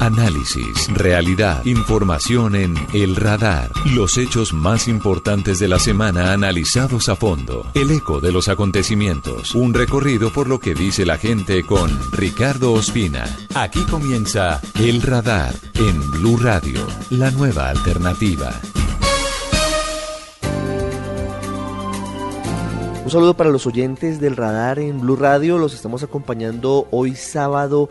Análisis, realidad, información en El Radar. Los hechos más importantes de la semana analizados a fondo. El eco de los acontecimientos. Un recorrido por lo que dice la gente con Ricardo Ospina. Aquí comienza El Radar en Blu Radio, la nueva alternativa. Un saludo para los oyentes del Radar en Blu Radio. Los estamos acompañando hoy sábado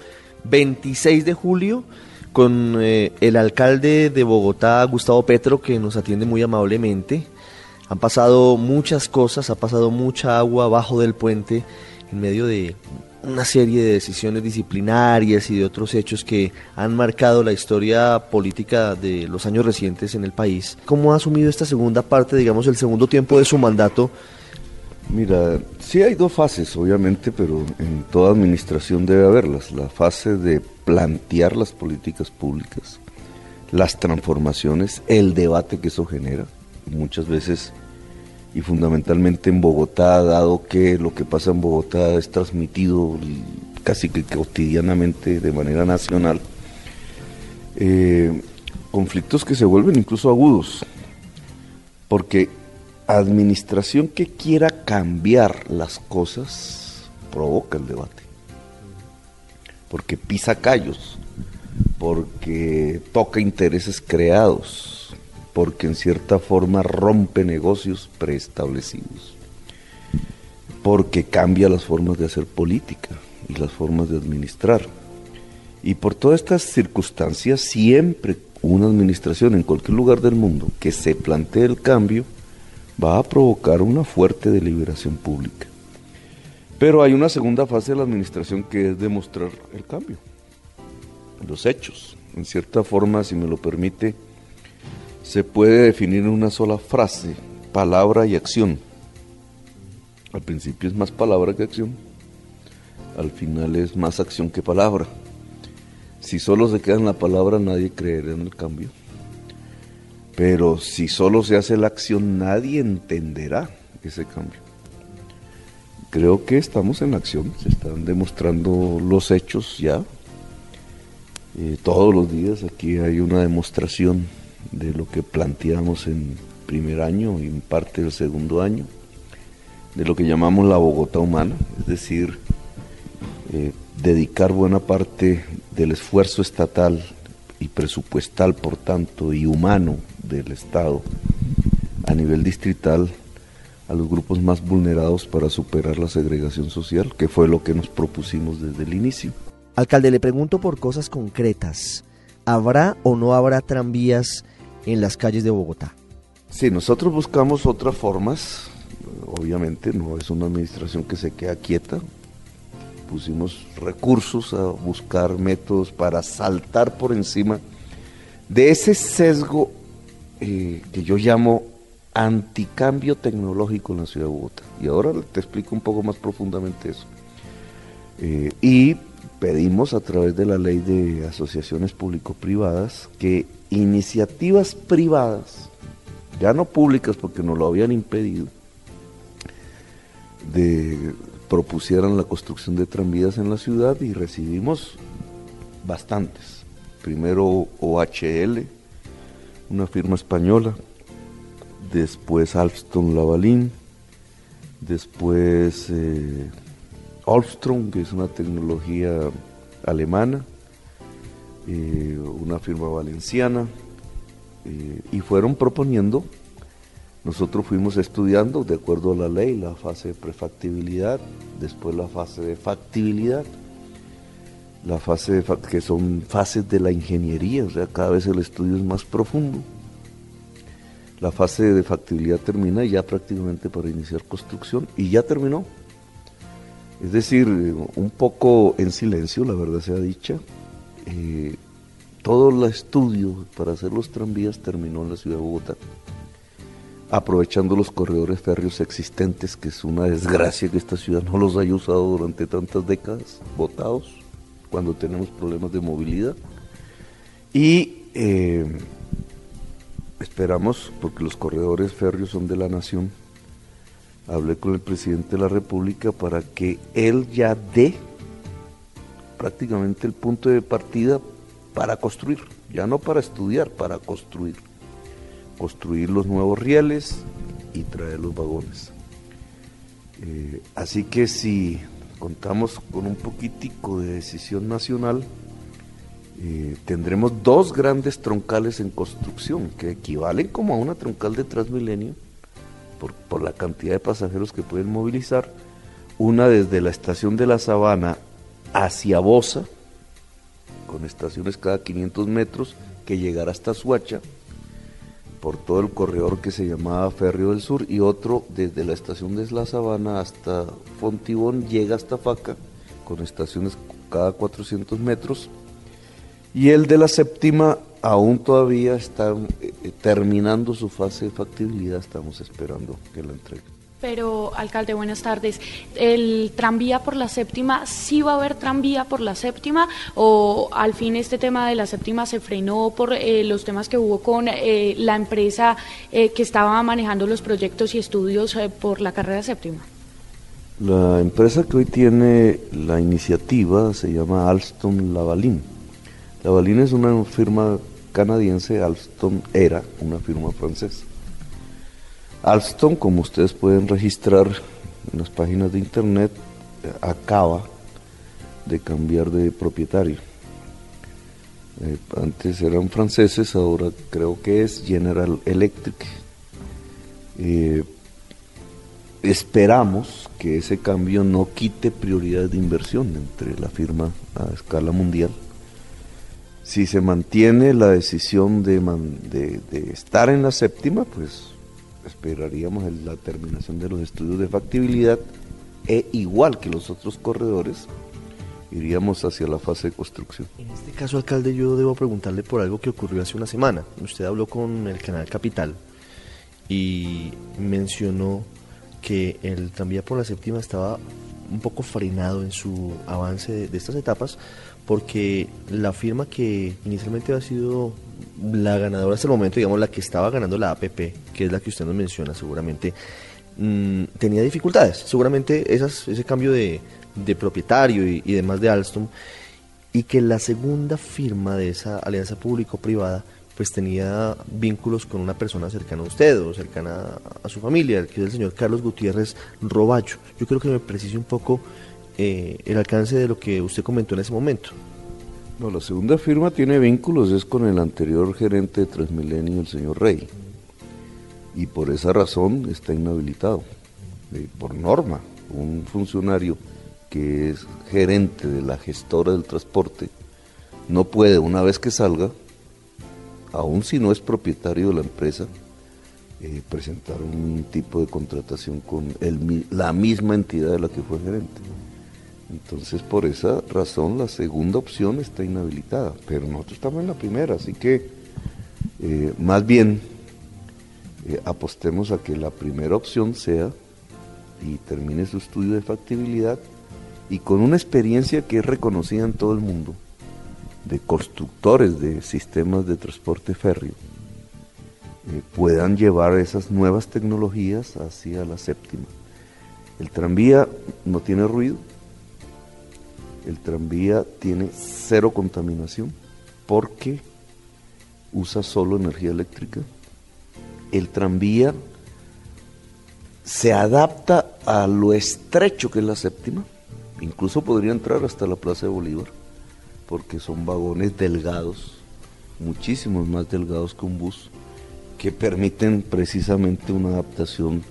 26 de julio con el alcalde de Bogotá, Gustavo Petro, que nos atiende muy amablemente. Han pasado muchas cosas, ha pasado mucha agua abajo del puente en medio de una serie de decisiones disciplinarias y de otros hechos que han marcado la historia política de los años recientes en el país. ¿Cómo ha asumido esta segunda parte, digamos, el segundo tiempo de su mandato? Mira, sí hay dos fases, obviamente, pero en toda administración debe haberlas. La fase de plantear las políticas públicas, las transformaciones, el debate que eso genera. Muchas veces, y fundamentalmente en Bogotá, dado que lo que pasa en Bogotá es transmitido casi que cotidianamente de manera nacional, conflictos que se vuelven incluso agudos, porque administración que quiera cambiar las cosas provoca el debate, porque pisa callos, porque toca intereses creados, porque en cierta forma rompe negocios preestablecidos, porque cambia las formas de hacer política y las formas de administrar. Y por todas estas circunstancias, siempre una administración en cualquier lugar del mundo que se plantee el cambio va a provocar una fuerte deliberación pública. Pero hay una segunda fase de la administración que es demostrar el cambio, los hechos. En cierta forma, si me lo permite, se puede definir en una sola frase, palabra y acción. Al principio es más palabra que acción, al final es más acción que palabra. Si solo se queda en la palabra, nadie creerá en el cambio. Pero si solo se hace la acción, nadie entenderá ese cambio. Creo que estamos en acción, se están demostrando los hechos ya. Todos los días aquí hay una demostración de lo que planteamos en primer año y en parte del segundo año, de lo que llamamos la Bogotá humana, es decir, dedicar buena parte del esfuerzo estatal y presupuestal, por tanto, y humano del Estado a nivel distrital a los grupos más vulnerados para superar la segregación social, que fue lo que nos propusimos desde el inicio. Alcalde, le pregunto por cosas concretas. ¿Habrá o no habrá tranvías en las calles de Bogotá? Sí, nosotros buscamos otras formas. Obviamente no es una administración que se queda quieta. Pusimos recursos a buscar métodos para saltar por encima de ese sesgo que yo llamo anticambio tecnológico en la ciudad de Bogotá. Y ahora te explico un poco más profundamente eso. Y pedimos a través de la ley de asociaciones público-privadas que iniciativas privadas, ya no públicas porque nos lo habían impedido, propusieran la construcción de tranvías en la ciudad y recibimos bastantes. Primero OHL, una firma española, después Alstom Lavalin, después Alstom, que es una tecnología alemana, una firma valenciana, y fueron proponiendo. Nosotros fuimos estudiando, de acuerdo a la ley, la fase de prefactibilidad, después la fase de factibilidad, la fase de que son fases de la ingeniería, o sea, cada vez el estudio es más profundo. La fase de factibilidad termina ya prácticamente para iniciar construcción, y ya terminó. Es decir, un poco en silencio, la verdad sea dicha, todo el estudio para hacer los tranvías terminó en la ciudad de Bogotá, aprovechando los corredores férreos existentes, que es una desgracia que esta ciudad no los haya usado durante tantas décadas, botados, cuando tenemos problemas de movilidad. Y esperamos, porque los corredores férreos son de la nación, hablé con el presidente de la República para que él ya dé prácticamente el punto de partida para construir, ya no para estudiar, para construir los nuevos rieles y traer los vagones. Así que si contamos con un poquitico de decisión nacional, tendremos dos grandes troncales en construcción, que equivalen como a una troncal de Transmilenio, por la cantidad de pasajeros que pueden movilizar, una desde la estación de La Sabana hacia Bosa, con estaciones cada 500 metros, que llegará hasta Suacha, por todo el corredor que se llamaba Férreo del Sur, y otro desde la estación de La Sabana hasta Fontibón, llega hasta Faca, con estaciones cada 400 metros, y el de la séptima aún todavía está terminando su fase de factibilidad, estamos esperando que la entregue. Pero, alcalde, buenas tardes. ¿El tranvía por la séptima, sí va a haber tranvía por la séptima, o al fin este tema de la séptima se frenó por los temas que hubo con la empresa que estaba manejando los proyectos y estudios por la carrera séptima? La empresa que hoy tiene la iniciativa se llama Alstom Lavalin. Lavalin es una firma canadiense, Alstom era una firma francesa. Alstom, como ustedes pueden registrar en las páginas de internet, acaba de cambiar de propietario. Antes eran franceses, ahora creo que es General Electric. Esperamos que ese cambio no quite prioridades de inversión entre la firma a escala mundial. Si se mantiene la decisión de estar en la séptima, pues esperaríamos la terminación de los estudios de factibilidad e, igual que los otros corredores, iríamos hacia la fase de construcción. En este caso, alcalde, yo debo preguntarle por algo que ocurrió hace una semana. Usted habló con el Canal Capital y mencionó que el tranvía por la séptima estaba un poco frenado en su avance de estas etapas porque la firma que inicialmente había sido la ganadora hasta el momento, digamos la que estaba ganando la APP, que es la que usted nos menciona seguramente, tenía dificultades. Seguramente ese cambio de propietario y demás de Alstom, y que la segunda firma de esa alianza público-privada pues tenía vínculos con una persona cercana a usted o cercana a su familia, que es el señor Carlos Gutiérrez Robacho. Yo creo que me precise un poco el alcance de lo que usted comentó en ese momento. No, la segunda firma tiene vínculos, es con el anterior gerente de Transmilenio, el señor Rey, y por esa razón está inhabilitado. Por norma, un funcionario que es gerente de la gestora del transporte no puede, una vez que salga, aun si no es propietario de la empresa, presentar un tipo de contratación con la misma entidad de la que fue gerente. Entonces, por esa razón, la segunda opción está inhabilitada, pero nosotros estamos en la primera, así que más bien apostemos a que la primera opción sea y termine su estudio de factibilidad y con una experiencia que es reconocida en todo el mundo de constructores de sistemas de transporte férreo, puedan llevar esas nuevas tecnologías hacia la séptima. El tranvía no tiene ruido. El tranvía tiene cero contaminación porque usa solo energía eléctrica. El tranvía se adapta a lo estrecho que es la séptima. Incluso podría entrar hasta la Plaza de Bolívar porque son vagones delgados, muchísimos más delgados que un bus, que permiten precisamente una adaptación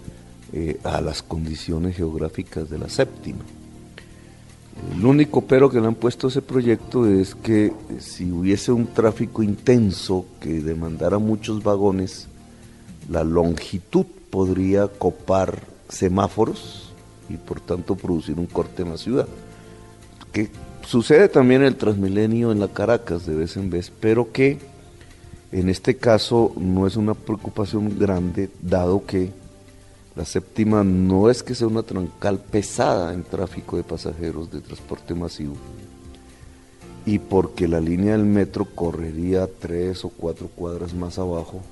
a las condiciones geográficas de la séptima. El único pero que le han puesto a ese proyecto es que si hubiese un tráfico intenso que demandara muchos vagones, la longitud podría copar semáforos y por tanto producir un corte en la ciudad, que Sucede también el Transmilenio en la Caracas de vez en vez, pero que en este caso no es una preocupación grande, dado que la séptima no es que sea una troncal pesada en tráfico de pasajeros de transporte masivo, y porque la línea del metro correría 3 o 4 cuadras más abajo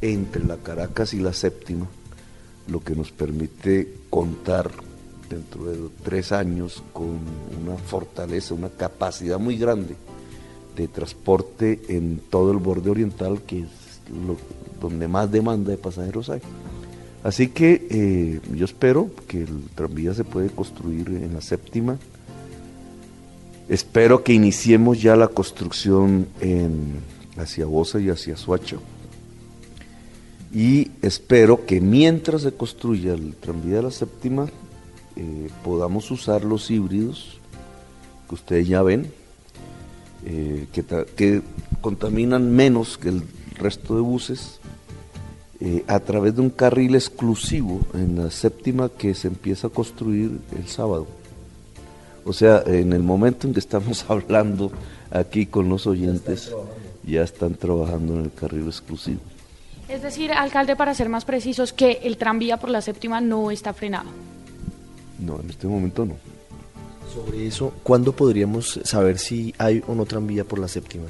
entre la Caracas y la séptima, lo que nos permite contar dentro de 3 años con una fortaleza, una capacidad muy grande de transporte en todo el borde oriental, que es donde más demanda de pasajeros hay. Así que yo espero que el tranvía se puede construir en la séptima. Espero que iniciemos ya la construcción hacia Bosa y hacia Soacha. Y espero que mientras se construya el tranvía de la séptima, podamos usar los híbridos que ustedes ya ven, que contaminan menos que el resto de buses, a través de un carril exclusivo en la séptima que se empieza a construir el sábado. O sea, en el momento en que estamos hablando aquí con los oyentes, ya están trabajando en el carril exclusivo. Es decir, alcalde, para ser más precisos, que el tranvía por la séptima no está frenado. No, en este momento no. Sobre eso, ¿cuándo podríamos saber si hay o no tranvía por la séptima?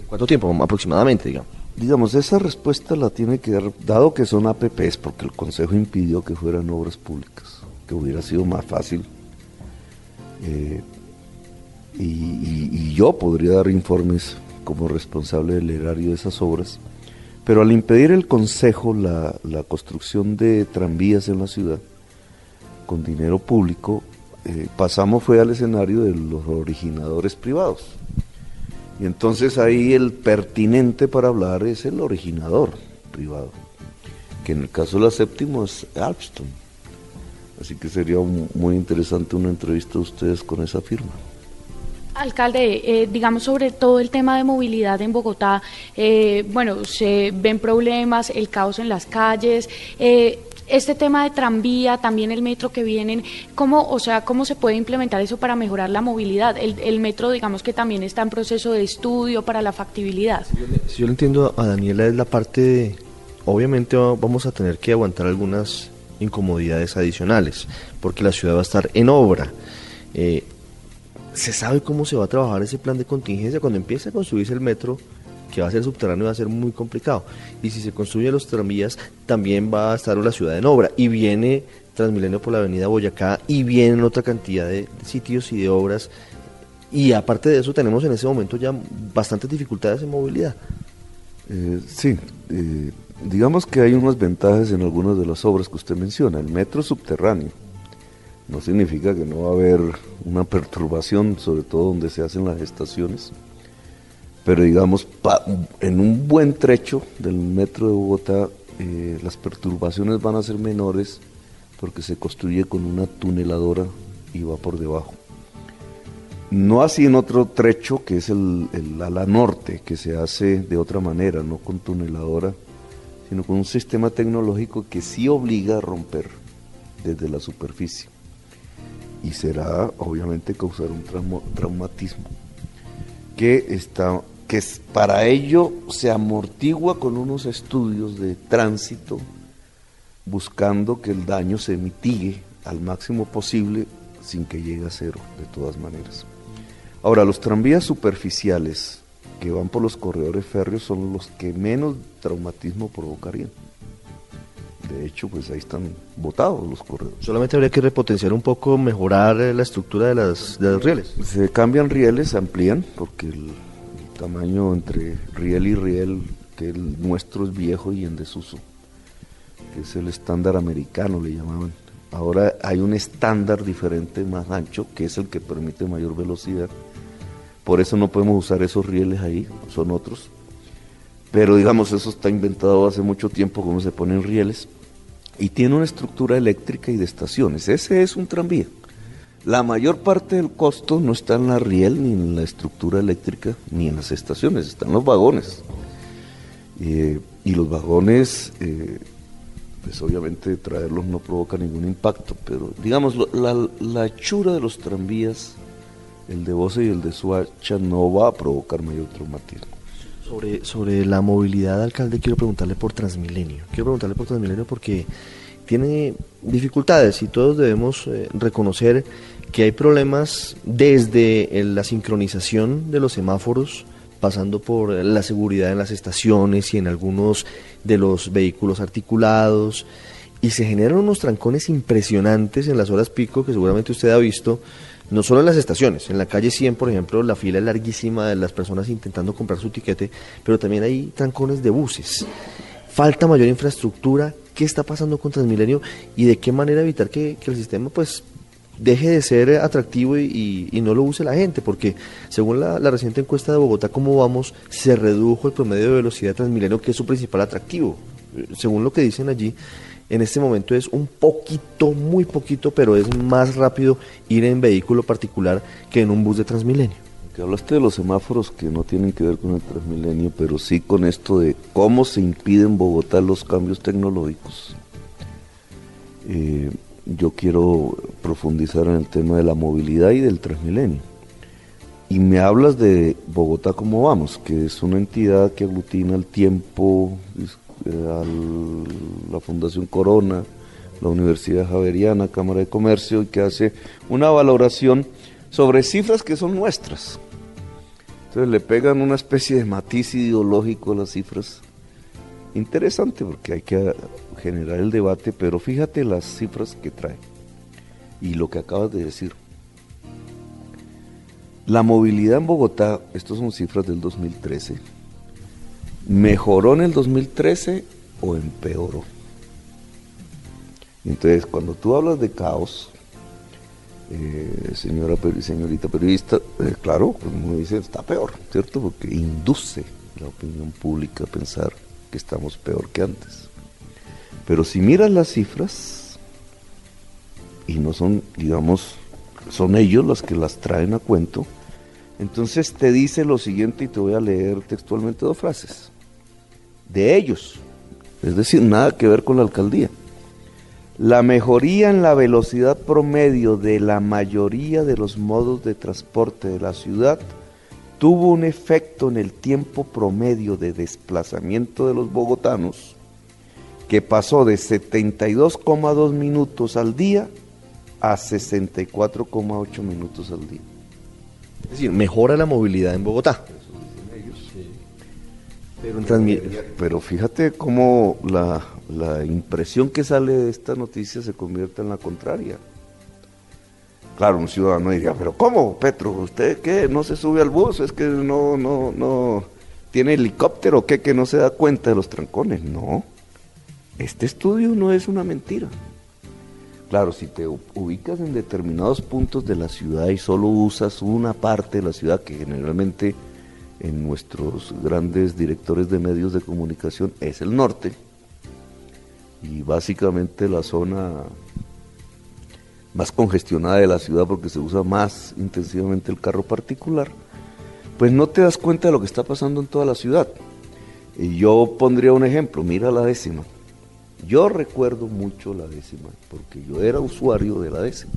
¿En cuánto tiempo aproximadamente, digamos? Digamos, esa respuesta la tiene que dar, dado que son APPs, porque el Consejo impidió que fueran obras públicas, que hubiera sido más fácil. Y yo podría dar informes como responsable del erario de esas obras, pero al impedir el Consejo la construcción de tranvías en la ciudad con dinero público, pasamos fue al escenario de los originadores privados. Y entonces ahí el pertinente para hablar es el originador privado, que en el caso de la séptima es Alstom. Así que sería muy interesante una entrevista de ustedes con esa firma. Alcalde, digamos sobre todo el tema de movilidad en Bogotá, se ven problemas, el caos en las calles, este tema de tranvía, también el metro que vienen, ¿cómo se puede implementar eso para mejorar la movilidad? El metro, digamos que también está en proceso de estudio para la factibilidad. Si yo lo entiendo a Daniela, es la parte de, obviamente vamos a tener que aguantar algunas incomodidades adicionales, porque la ciudad va a estar en obra. ¿Se sabe cómo se va a trabajar ese plan de contingencia? Cuando empiece a construirse el metro, que va a ser subterráneo, va a ser muy complicado, y si se construyen los tranvías también va a estar la ciudad en obra, y viene Transmilenio por la avenida Boyacá y vienen otra cantidad de sitios y de obras, y aparte de eso tenemos en ese momento ya bastantes dificultades en movilidad. Digamos que hay unas ventajas en algunas de las obras que usted menciona. El metro subterráneo no significa que no va a haber una perturbación, sobre todo donde se hacen las estaciones, pero digamos, en un buen trecho del metro de Bogotá, las perturbaciones van a ser menores porque se construye con una tuneladora y va por debajo. No así en otro trecho, que es el ala norte, que se hace de otra manera, no con tuneladora, sino con un sistema tecnológico que sí obliga a romper desde la superficie, y será obviamente causar un traumatismo que para ello se amortigua con unos estudios de tránsito, buscando que el daño se mitigue al máximo posible sin que llegue a cero, de todas maneras. Ahora, los tranvías superficiales que van por los corredores férreos son los que menos traumatismo provocarían. De hecho, pues ahí están botados los corredores. Solamente habría que repotenciar un poco, mejorar la estructura de los rieles. Se cambian rieles, se amplían, porque el tamaño entre riel y riel, que el nuestro es viejo y en desuso, que es el estándar americano, le llamaban. Ahora hay un estándar diferente, más ancho, que es el que permite mayor velocidad. Por eso no podemos usar esos rieles ahí, son otros. Pero digamos, eso está inventado hace mucho tiempo, cómo se ponen rieles. Y tiene una estructura eléctrica y de estaciones. Ese es un tranvía. La mayor parte del costo no está en la riel, ni en la estructura eléctrica, ni en las estaciones. Están los vagones. Y los vagones, pues obviamente traerlos no provoca ningún impacto. Pero digamos, la hechura de los tranvías el de Bosa y el de Soacha no va a provocar mayor traumatismo. Sobre la movilidad, alcalde, quiero preguntarle por Transmilenio porque tiene dificultades y todos debemos reconocer que hay problemas desde la sincronización de los semáforos, pasando por la seguridad en las estaciones y en algunos de los vehículos articulados, y se generan unos trancones impresionantes en las horas pico que seguramente usted ha visto, no solo en las estaciones, en la calle 100, por ejemplo, la fila es larguísima de las personas intentando comprar su tiquete, pero también hay trancones de buses. Falta mayor infraestructura. ¿Qué está pasando con Transmilenio y de qué manera evitar que el sistema pues deje de ser atractivo y no lo use la gente? Porque según la reciente encuesta de Bogotá ¿Cómo vamos?, se redujo el promedio de velocidad de Transmilenio, que es su principal atractivo. Según lo que dicen allí, en este momento es un poquito, muy poquito, pero es más rápido ir en vehículo particular que en un bus de Transmilenio. Que hablaste de los semáforos, que no tienen que ver con el Transmilenio, pero sí con esto de cómo se impiden en Bogotá los cambios tecnológicos. Yo quiero profundizar en el tema de la movilidad y del Transmilenio. Y me hablas de Bogotá ¿Cómo vamos?, que es una entidad que aglutina el tiempo, la Fundación Corona, la Universidad Javeriana, Cámara de Comercio, y que hace una valoración sobre cifras que son nuestras. Entonces le pegan una especie de matiz ideológico a las cifras. Interesante, porque hay que generar el debate, pero fíjate las cifras que trae y lo que acabas de decir. La movilidad en Bogotá, estas son cifras del 2013, ¿mejoró en el 2013 o empeoró? Entonces, cuando tú hablas de caos, señorita periodista, claro, como dice, está peor, ¿cierto? Porque induce la opinión pública a pensar que estamos peor que antes. Pero si miras las cifras, y no son, digamos, son ellos los que las traen a cuento, entonces te dice lo siguiente, y te voy a leer textualmente dos frases de ellos, es decir, nada que ver con la alcaldía. La mejoría en la velocidad promedio de la mayoría de los modos de transporte de la ciudad tuvo un efecto en el tiempo promedio de desplazamiento de los bogotanos, que pasó de 72,2 minutos al día a 64,8 minutos al día. Es decir, mejora la movilidad en Bogotá. Eso dicen ellos. Sí. Pero fíjate cómo la impresión que sale de esta noticia se convierte en la contraria. Claro, un ciudadano diría, pero ¿cómo, Petro? ¿Usted qué? ¿No se sube al bus? ¿Es que no tiene helicóptero? ¿Qué? ¿Que no se da cuenta de los trancones? No, este estudio no es una mentira. Claro, si te ubicas en determinados puntos de la ciudad y solo usas una parte de la ciudad, que generalmente en nuestros grandes directores de medios de comunicación es el norte, y básicamente la zona más congestionada de la ciudad porque se usa más intensivamente el carro particular, pues no te das cuenta de lo que está pasando en toda la ciudad. Y yo pondría un ejemplo, mira la décima. Yo recuerdo mucho la décima, porque yo era usuario de la décima.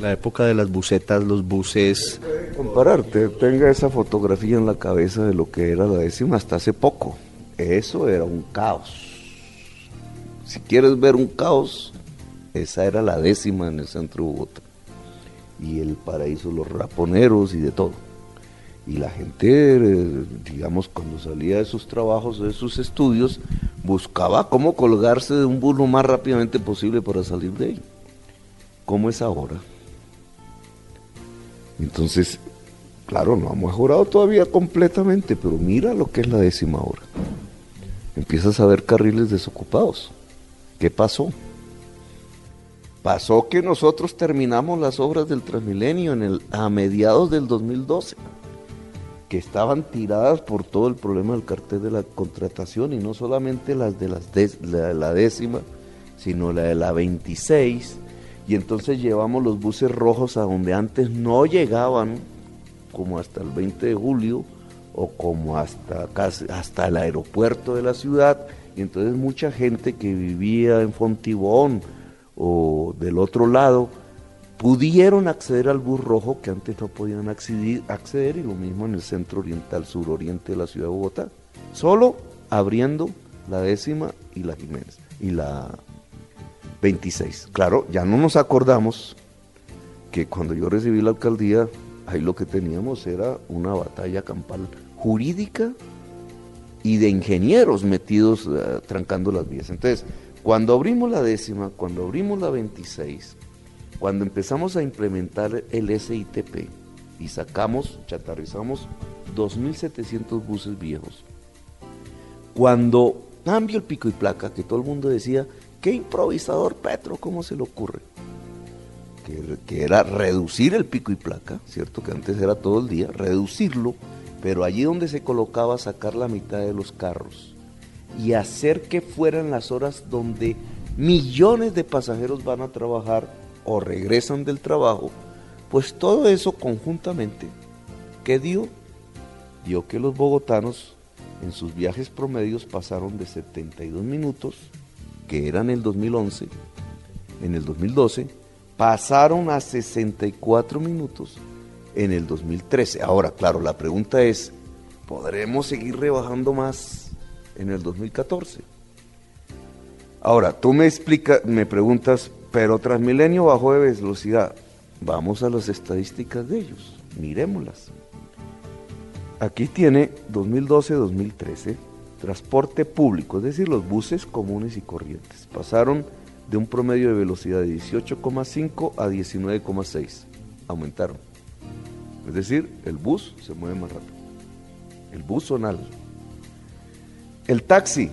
La época de las busetas, los buses... Compararte, tenga esa fotografía en la cabeza de lo que era la décima hasta hace poco. Eso era un caos. Si quieres ver un caos, esa era la décima en el centro de Bogotá. Y el paraíso, los raponeros y de todo. Y la gente, digamos, cuando salía de sus trabajos, de sus estudios, buscaba cómo colgarse de un bus lo más rápidamente posible para salir de él. ¿Cómo es ahora? Entonces, claro, no ha mejorado todavía completamente, pero mira lo que es la décima ahora. Empiezas a ver carriles desocupados. ¿Qué pasó? Pasó que nosotros terminamos las obras del Transmilenio a mediados del 2012, que estaban tiradas por todo el problema del cartel de la contratación, y no solamente las de la décima, sino la de la 26, y entonces llevamos los buses rojos a donde antes no llegaban, como hasta el 20 de julio, o como hasta el aeropuerto de la ciudad, y entonces mucha gente que vivía en Fontibón o del otro lado pudieron acceder al bus rojo que antes no podían acceder, y lo mismo en el centro oriental, suroriente de la ciudad de Bogotá, solo abriendo la décima y la Jiménez y la 26. Claro, ya no nos acordamos que cuando yo recibí la alcaldía, ahí lo que teníamos era una batalla campal jurídica y de ingenieros metidos trancando las vías. Entonces, cuando abrimos la décima, cuando abrimos la 26, cuando empezamos a implementar el SITP y chatarrizamos 2.700 buses viejos, cuando cambió el pico y placa, que todo el mundo decía, ¡qué improvisador Petro! ¿Cómo se le ocurre? Que era reducir el pico y placa, ¿cierto? Que antes era todo el día, reducirlo, pero allí donde se colocaba sacar la mitad de los carros y hacer que fueran las horas donde millones de pasajeros van a trabajar o regresan del trabajo, pues todo eso conjuntamente, ¿qué dio? Dio que los bogotanos en sus viajes promedios pasaron de 72 minutos, que eran el 2011, en el 2012, pasaron a 64 minutos en el 2013. Ahora, claro, la pregunta es, ¿podremos seguir rebajando más en el 2014? Ahora, tú me preguntas, pero Transmilenio bajó de velocidad. Vamos a las estadísticas de ellos, mirémoslas. Aquí tiene 2012-2013, transporte público, es decir, los buses comunes y corrientes. Pasaron de un promedio de velocidad de 18,5 a 19,6, aumentaron. Es decir, el bus se mueve más rápido, el bus zonal. El taxi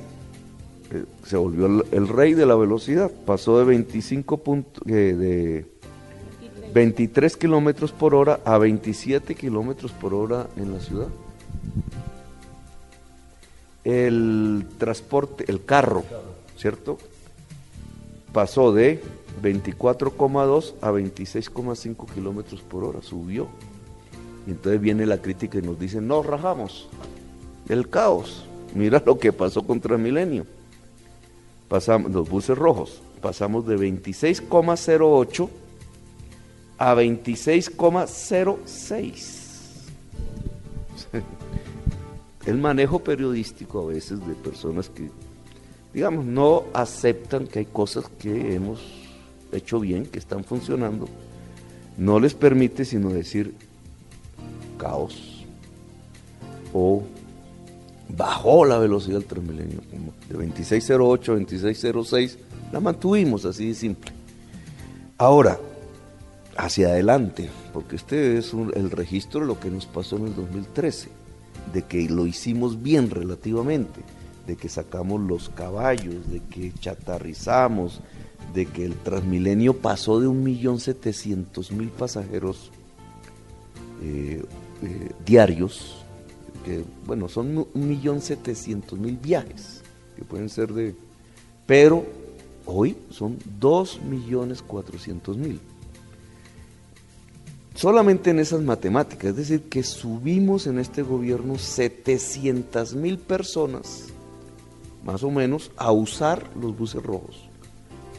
se volvió el rey de la velocidad, pasó de 23 kilómetros por hora a 27 kilómetros por hora en la ciudad. El transporte, el carro, ¿cierto?, pasó de 24,2 a 26,5 kilómetros por hora, subió. Y entonces viene la crítica y nos dicen, no, rajamos, el caos, mira lo que pasó con Transmilenio. Pasamos, los buses rojos, pasamos de 26,08 a 26,06. El manejo periodístico a veces de personas que, digamos, no aceptan que hay cosas que hemos hecho bien, que están funcionando, no les permite sino decir caos o bajó la velocidad del Transmilenio, como de 26.08 a 26.06, la mantuvimos así de simple. Ahora, hacia adelante, porque este es el registro de lo que nos pasó en el 2013, de que lo hicimos bien relativamente, de que sacamos los caballos, de que chatarrizamos, de que el Transmilenio pasó de 1.700.000 pasajeros diarios, que bueno, son 1.700.000 viajes, que pueden ser de... pero hoy son 2.400.000. Solamente en esas matemáticas, es decir, que subimos en este gobierno 700.000 personas, más o menos, a usar los buses rojos,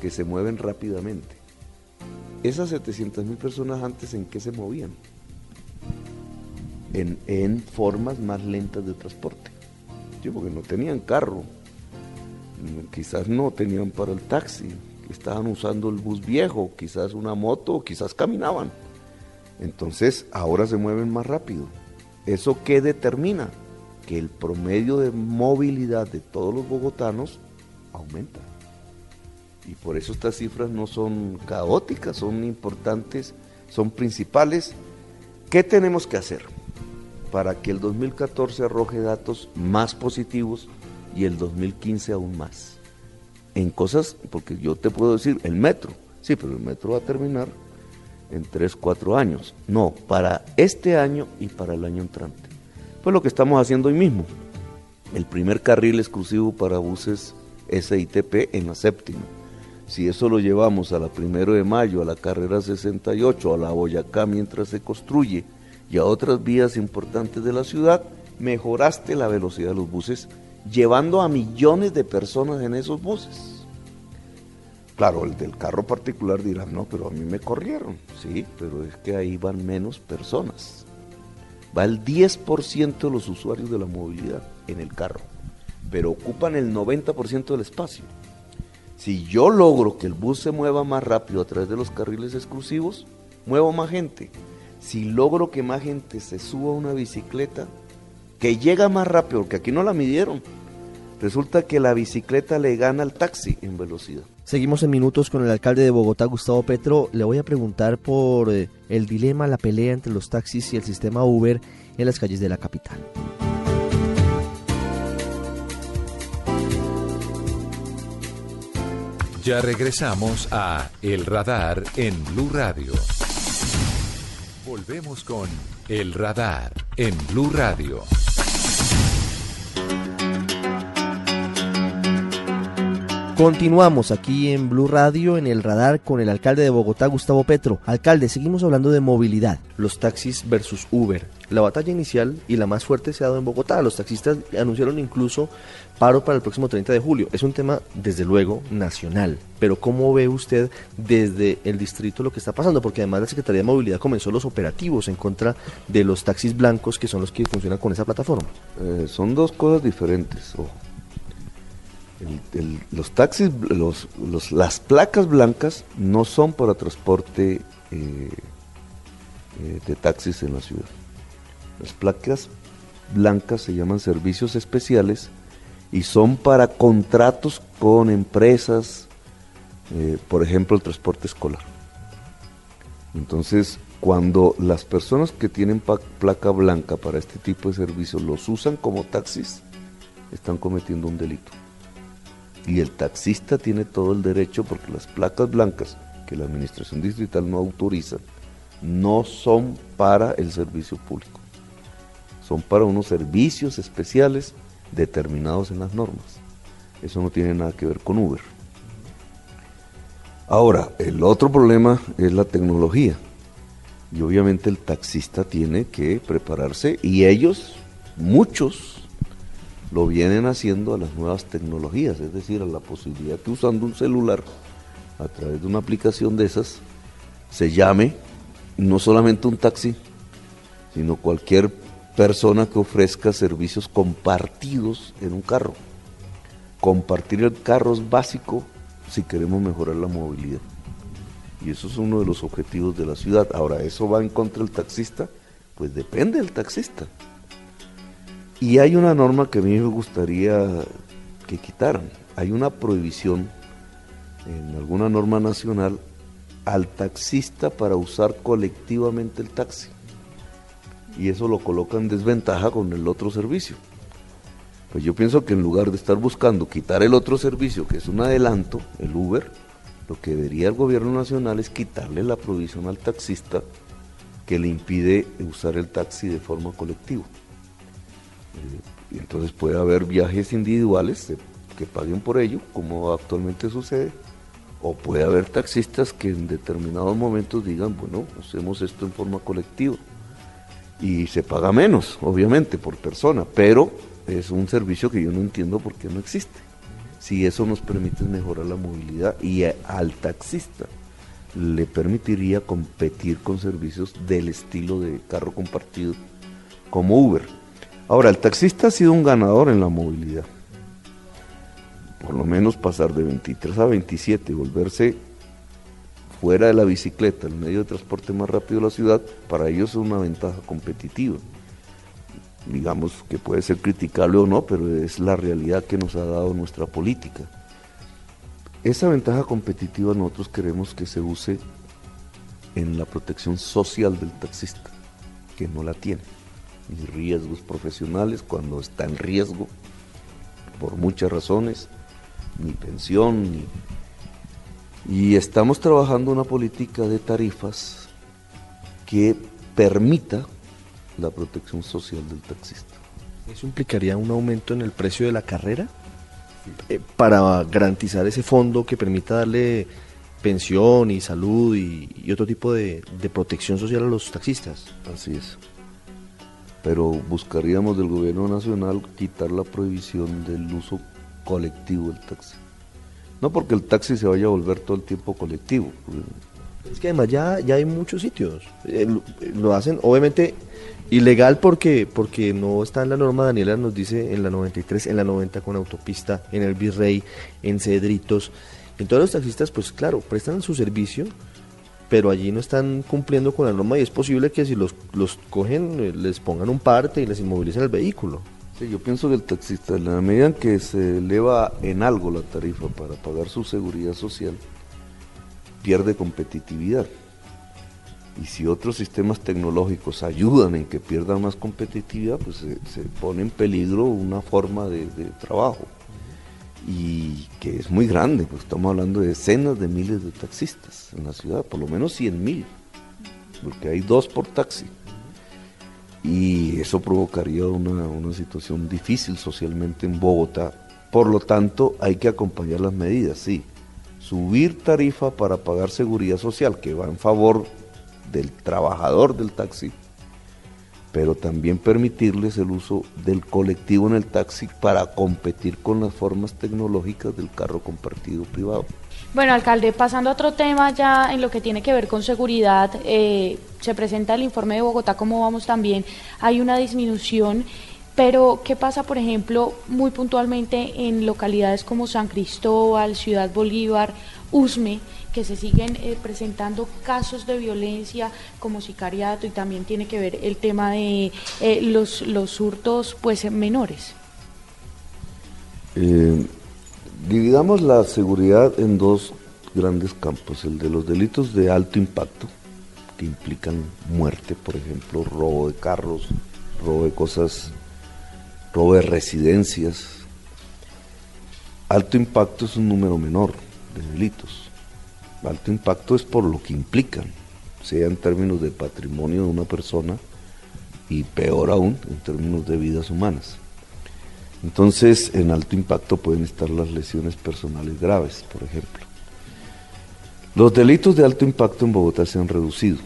que se mueven rápidamente. Esas 700.000 personas antes, ¿en qué se movían? En formas más lentas de transporte, sí, porque no tenían carro, quizás no tenían para el taxi, estaban usando el bus viejo, quizás una moto, quizás caminaban. Entonces, ahora se mueven más rápido. ¿Eso qué determina? Que el promedio de movilidad de todos los bogotanos aumenta. Y por eso estas cifras no son caóticas, son importantes, son principales. ¿Qué tenemos que hacer para que el 2014 arroje datos más positivos y el 2015 aún más? En cosas, porque yo te puedo decir, el metro, sí, pero el metro va a terminar en 3, 4 años. No, para este año y para el año entrante. Pues lo que estamos haciendo hoy mismo, el primer carril exclusivo para buses SITP en la séptima. Si eso lo llevamos a la 1 de mayo, a la carrera 68, a la Boyacá mientras se construye y a otras vías importantes de la ciudad, mejoraste la velocidad de los buses, llevando a millones de personas en esos buses. Claro, el del carro particular dirá, no, pero a mí me corrieron. Sí, pero es que ahí van menos personas. Va el 10% de los usuarios de la movilidad en el carro, pero ocupan el 90% del espacio. Si yo logro que el bus se mueva más rápido a través de los carriles exclusivos, muevo más gente. Si logro que más gente se suba a una bicicleta, que llega más rápido, porque aquí no la midieron, resulta que la bicicleta le gana al taxi en velocidad. Seguimos en Minutos con el alcalde de Bogotá, Gustavo Petro. Le voy a preguntar por el dilema, la pelea entre los taxis y el sistema Uber en las calles de la capital. Ya regresamos a El Radar en Blu Radio. Volvemos con El Radar en Blu Radio. Continuamos aquí en Blu Radio, en El Radar, con el alcalde de Bogotá, Gustavo Petro. Alcalde, seguimos hablando de movilidad. Los taxis versus Uber. La batalla inicial y la más fuerte se ha dado en Bogotá. Los taxistas anunciaron incluso paro para el próximo 30 de julio. Es un tema, desde luego, nacional. Pero ¿cómo ve usted desde el distrito lo que está pasando? Porque además la Secretaría de Movilidad comenzó los operativos en contra de los taxis blancos, que son los que funcionan con esa plataforma. Son dos cosas diferentes, ojo. Los taxis, las placas blancas no son para transporte de taxis en la ciudad. Las placas blancas se llaman servicios especiales y son para contratos con empresas, por ejemplo, el transporte escolar. Entonces, cuando las personas que tienen placa blanca para este tipo de servicios los usan como taxis, están cometiendo un delito. Y el taxista tiene todo el derecho, porque las placas blancas que la administración distrital no autoriza no son para el servicio público, son para unos servicios especiales determinados en las normas. Eso no tiene nada que ver con Uber. Ahora, el otro problema es la tecnología, y obviamente el taxista tiene que prepararse, y ellos, muchos, lo vienen haciendo a las nuevas tecnologías, es decir, a la posibilidad que usando un celular, a través de una aplicación de esas, se llame no solamente un taxi, sino cualquier persona que ofrezca servicios compartidos en un carro. Compartir el carro es básico si queremos mejorar la movilidad. Y eso es uno de los objetivos de la ciudad. Ahora, ¿eso va en contra del taxista? Pues depende del taxista. Y hay una norma que a mí me gustaría que quitaran. Hay una prohibición en alguna norma nacional al taxista para usar colectivamente el taxi. Y eso lo coloca en desventaja con el otro servicio. Pues yo pienso que en lugar de estar buscando quitar el otro servicio, que es un adelanto, el Uber, lo que debería el gobierno nacional es quitarle la prohibición al taxista que le impide usar el taxi de forma colectiva. Y entonces puede haber viajes individuales que paguen por ello, como actualmente sucede, o puede haber taxistas que en determinados momentos digan, bueno, hacemos esto en forma colectiva, y se paga menos, obviamente, por persona, pero es un servicio que yo no entiendo por qué no existe, si eso nos permite mejorar la movilidad, y al taxista le permitiría competir con servicios del estilo de carro compartido como Uber. Ahora, el taxista ha sido un ganador en la movilidad. Por lo menos pasar de 23 a 27, volverse fuera de la bicicleta, el medio de transporte más rápido de la ciudad, para ellos es una ventaja competitiva. Digamos que puede ser criticable o no, pero es la realidad que nos ha dado nuestra política. Esa ventaja competitiva nosotros queremos que se use en la protección social del taxista, que no la tiene. Y riesgos profesionales, cuando está en riesgo por muchas razones, ni pensión, y estamos trabajando una política de tarifas que permita la protección social del taxista. ¿Eso implicaría un aumento en el precio de la carrera? Para garantizar ese fondo que permita darle pensión y salud y otro tipo de protección social a los taxistas. Así es. Pero buscaríamos del gobierno nacional quitar la prohibición del uso colectivo del taxi. No porque el taxi se vaya a volver todo el tiempo colectivo. Es que además ya hay muchos sitios. Lo hacen, obviamente, ilegal porque no está en la norma. Daniela nos dice en la 93, en la 90 con autopista, en el Virrey, en Cedritos. Entonces los taxistas, pues claro, prestan su servicio, pero allí no están cumpliendo con la norma y es posible que si los cogen, les pongan un parte y les inmovilicen el vehículo. Sí, yo pienso que el taxista, en la medida en que se eleva en algo la tarifa para pagar su seguridad social, pierde competitividad. Y si otros sistemas tecnológicos ayudan en que pierdan más competitividad, pues se pone en peligro una forma de trabajo. Y que es muy grande, pues estamos hablando de decenas de miles de taxistas en la ciudad, por lo menos 100.000, porque hay 2 por taxi. Y eso provocaría una situación difícil socialmente en Bogotá. Por lo tanto, hay que acompañar las medidas, sí. Subir tarifa para pagar seguridad social, que va en favor del trabajador del taxi, pero también permitirles el uso del colectivo en el taxi para competir con las formas tecnológicas del carro compartido privado. Bueno, alcalde, pasando a otro tema ya en lo que tiene que ver con seguridad, se presenta el informe de Bogotá ¿Cómo vamos? También hay una disminución, pero ¿qué pasa, por ejemplo, muy puntualmente en localidades como San Cristóbal, Ciudad Bolívar, Usme, que se siguen presentando casos de violencia como sicariato y también tiene que ver el tema de los hurtos pues menores? Dividamos la seguridad en 2 grandes campos, el de los delitos de alto impacto, que implican muerte, por ejemplo, robo de carros, robo de cosas, robo de residencias. Alto impacto es un número menor de delitos. Alto impacto es por lo que implican, sea en términos de patrimonio de una persona y peor aún en términos de vidas humanas. Entonces, en alto impacto pueden estar las lesiones personales graves, por ejemplo. Los delitos de alto impacto en Bogotá se han reducido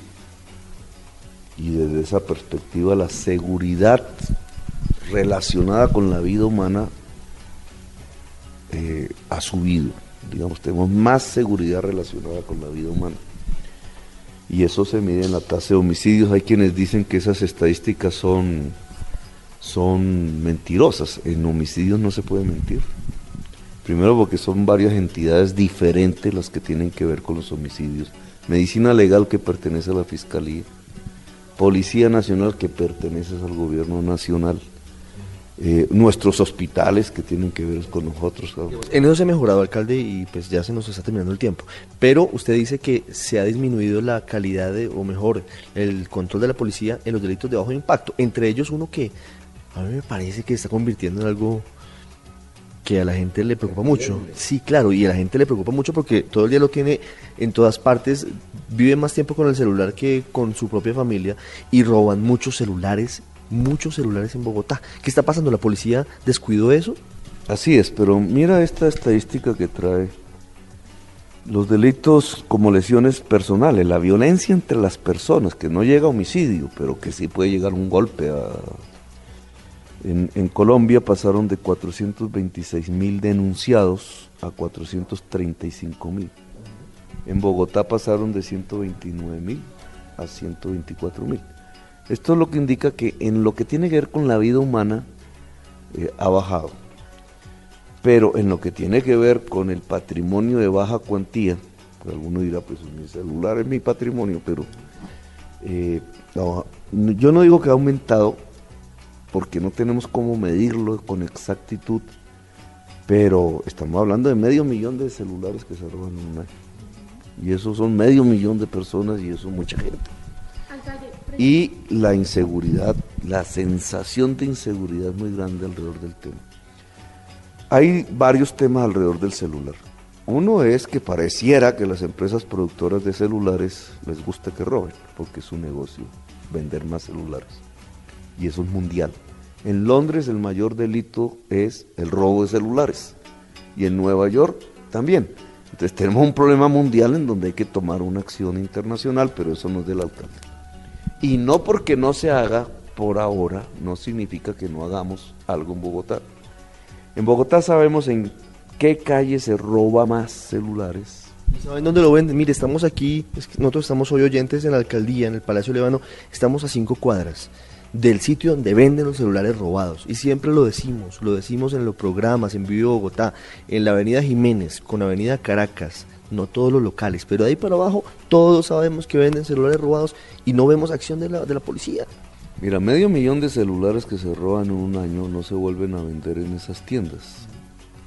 y desde esa perspectiva la seguridad relacionada con la vida humana ha subido. Digamos, tenemos más seguridad relacionada con la vida humana. Y eso se mide en la tasa de homicidios. Hay quienes dicen que esas estadísticas son mentirosas. En homicidios no se puede mentir. Primero porque son varias entidades diferentes las que tienen que ver con los homicidios. Medicina legal, que pertenece a la Fiscalía. Policía Nacional, que pertenece al Gobierno Nacional. Nuestros hospitales que tienen que ver con nosotros. En eso se ha mejorado, alcalde, y pues ya se nos está terminando el tiempo, pero usted dice que se ha disminuido la calidad o mejor, el control de la policía en los delitos de bajo impacto, entre ellos uno que a mí me parece que se está convirtiendo en algo que a la gente le preocupa mucho. Sí, claro, y a la gente le preocupa mucho porque todo el día lo tiene en todas partes, vive más tiempo con el celular que con su propia familia y roban muchos celulares en Bogotá. ¿Qué está pasando? ¿La policía descuidó eso? Así es, pero mira esta estadística que trae. Los delitos como lesiones personales, la violencia entre las personas, que no llega a homicidio, pero que sí puede llegar un golpe. En Colombia pasaron de 426.000 denunciados a 435.000. En Bogotá pasaron de 129.000 a 124.000. Esto es lo que indica que en lo que tiene que ver con la vida humana ha bajado, pero en lo que tiene que ver con el patrimonio de baja cuantía, pues alguno dirá, pues mi celular es mi patrimonio, pero yo no digo que ha aumentado, porque no tenemos cómo medirlo con exactitud, pero estamos hablando de 500.000 de celulares que se roban en un año, y eso son 500.000 de personas y eso es mucha gente. Y la inseguridad, la sensación de inseguridad muy grande alrededor del tema. Hay varios temas alrededor del celular. Uno es que pareciera que las empresas productoras de celulares les gusta que roben, porque es su negocio vender más celulares. Y eso es mundial. En Londres el mayor delito es el robo de celulares. Y en Nueva York también. Entonces tenemos un problema mundial en donde hay que tomar una acción internacional, pero eso no es del alcalde. Y no porque no se haga por ahora, no significa que no hagamos algo en Bogotá. En Bogotá sabemos en qué calle se roba más celulares? ¿Y saben dónde lo venden? Mire, estamos aquí, es que nosotros estamos hoy oyentes en la alcaldía, en el Palacio Líbano, estamos a 5 cuadras del sitio donde venden los celulares robados, y siempre lo decimos en los programas, en Vivo Bogotá, en la avenida Jiménez, con avenida Caracas, no todos los locales, pero de ahí para abajo todos sabemos que venden celulares robados y no vemos acción de la policía. Mira, 500,000 de celulares que se roban en un año no se vuelven a vender en esas tiendas.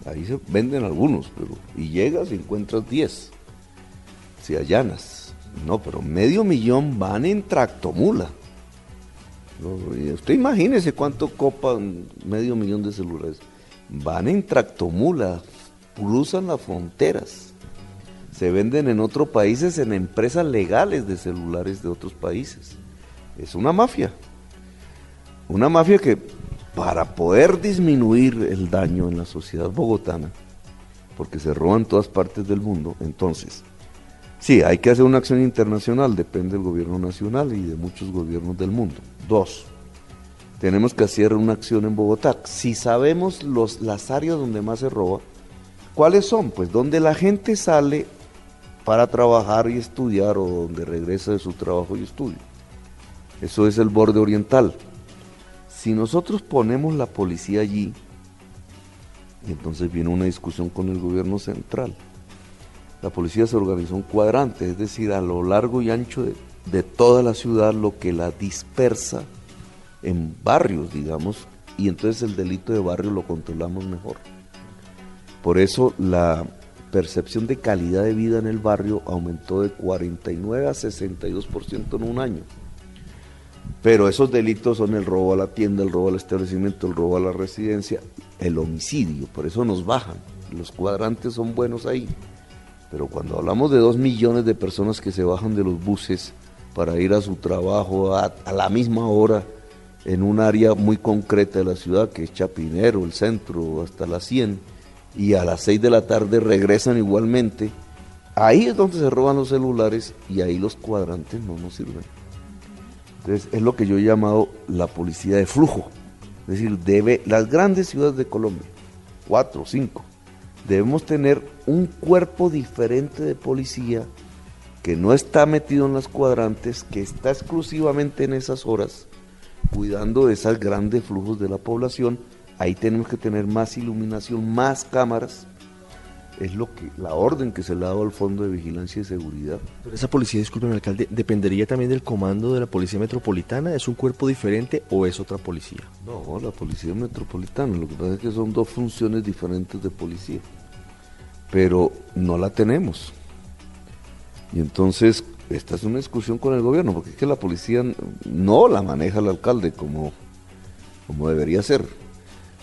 Ahí se venden algunos, pero y llegas y encuentras 10, si allanas. No, pero 500,000 van en tractomula. Usted imagínese cuánto copan 500,000 de celulares. Van en tractomula, cruzan las fronteras. Se venden en otros países, en empresas legales de celulares de otros países. Es una mafia. Una mafia que, para poder disminuir el daño en la sociedad bogotana, porque se roban todas partes del mundo, entonces, sí, hay que hacer una acción internacional, depende del gobierno nacional y de muchos gobiernos del mundo. 2, tenemos que hacer una acción en Bogotá. Si sabemos las áreas donde más se roba, ¿cuáles son? Pues donde la gente sale para trabajar y estudiar, o donde regresa de su trabajo y estudio. Eso es el borde oriental. Si nosotros ponemos la policía allí, entonces viene una discusión con el gobierno central. La policía se organizó en cuadrantes, es decir, a lo largo y ancho de toda la ciudad, lo que la dispersa en barrios, digamos, y entonces el delito de barrio lo controlamos mejor. Por eso la percepción de calidad de vida en el barrio aumentó de 49 a 62% en un año. Pero esos delitos son el robo a la tienda, el robo al establecimiento, el robo a la residencia, el homicidio, por eso nos bajan. Los cuadrantes son buenos ahí. Pero cuando hablamos de 2,000,000 de personas que se bajan de los buses para ir a su trabajo a la misma hora en un área muy concreta de la ciudad, que es Chapinero, el centro, hasta las 100, y a las 6 de la tarde regresan igualmente, ahí es donde se roban los celulares y ahí los cuadrantes no nos sirven. Entonces, es lo que yo he llamado la policía de flujo. Es decir, las grandes ciudades de Colombia, 4 o 5, debemos tener un cuerpo diferente de policía que no está metido en las cuadrantes, que está exclusivamente en esas horas, cuidando de esos grandes flujos de la población. Ahí tenemos que tener más iluminación, más cámaras. Es la orden que se le ha dado al Fondo de Vigilancia y Seguridad. Pero esa policía, disculpen, alcalde, ¿dependería también del comando de la Policía Metropolitana? ¿Es un cuerpo diferente o es otra policía? No, la Policía Metropolitana, lo que pasa es que son 2 funciones diferentes de policía, pero no la tenemos. Y entonces, esta es una discusión con el gobierno, porque es que la policía no la maneja el alcalde como debería ser.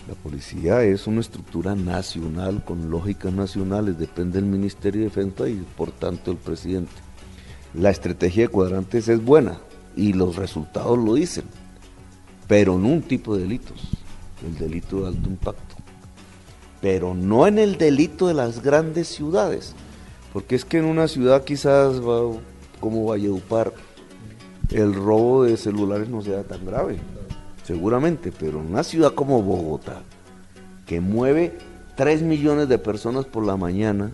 La policía es una estructura nacional, con lógicas nacionales, depende del Ministerio de Defensa y por tanto el presidente. La estrategia de cuadrantes es buena y los resultados lo dicen, pero en un tipo de delitos, el delito de alto impacto, pero no en el delito de las grandes ciudades, porque es que en una ciudad quizás como Valledupar el robo de celulares no sea tan grave. Seguramente, pero en una ciudad como Bogotá, que mueve 3,000,000 de personas por la mañana